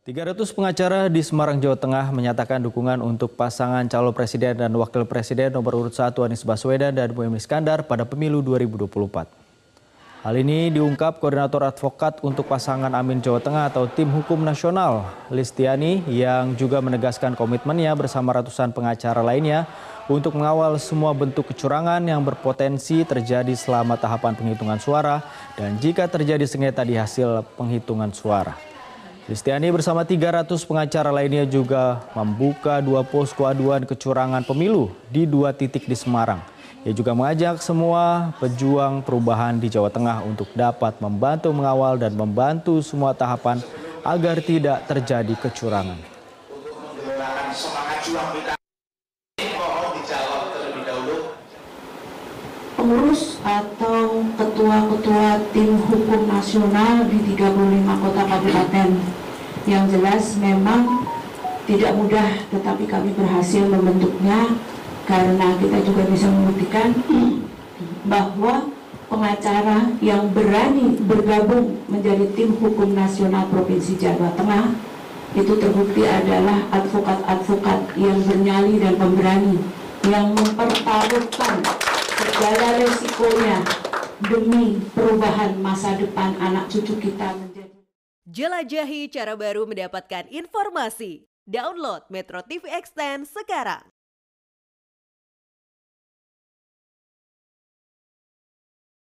300 pengacara di Semarang, Jawa Tengah menyatakan dukungan untuk pasangan calon presiden dan wakil presiden nomor urut 1 Anies Baswedan dan Muhaimin Iskandar pada pemilu 2024. Hal ini diungkap koordinator advokat untuk pasangan AMIN Jawa Tengah atau Tim Hukum Nasional Listyani yang juga menegaskan komitmennya bersama ratusan pengacara lainnya untuk mengawal semua bentuk kecurangan yang berpotensi terjadi selama tahapan penghitungan suara dan jika terjadi sengketa di hasil penghitungan suara. Listyani bersama 300 pengacara lainnya juga membuka 2 posko aduan kecurangan pemilu di 2 titik di Semarang. Ia juga mengajak semua pejuang perubahan di Jawa Tengah untuk dapat membantu mengawal dan membantu semua tahapan agar tidak terjadi kecurangan. Pengurus atau ketua-ketua tim hukum nasional di 35 kota kabupaten yang jelas memang tidak mudah, tetapi kami berhasil membentuknya karena kita juga bisa membuktikan bahwa pengacara yang berani bergabung menjadi tim hukum nasional Provinsi Jawa Tengah itu terbukti adalah advokat-advokat yang bernyali dan pemberani yang mempertaruhkan segala resikonya demi perubahan masa depan anak cucu kita menjadi. Jelajahi cara baru mendapatkan informasi. Download Metro TV Extend sekarang.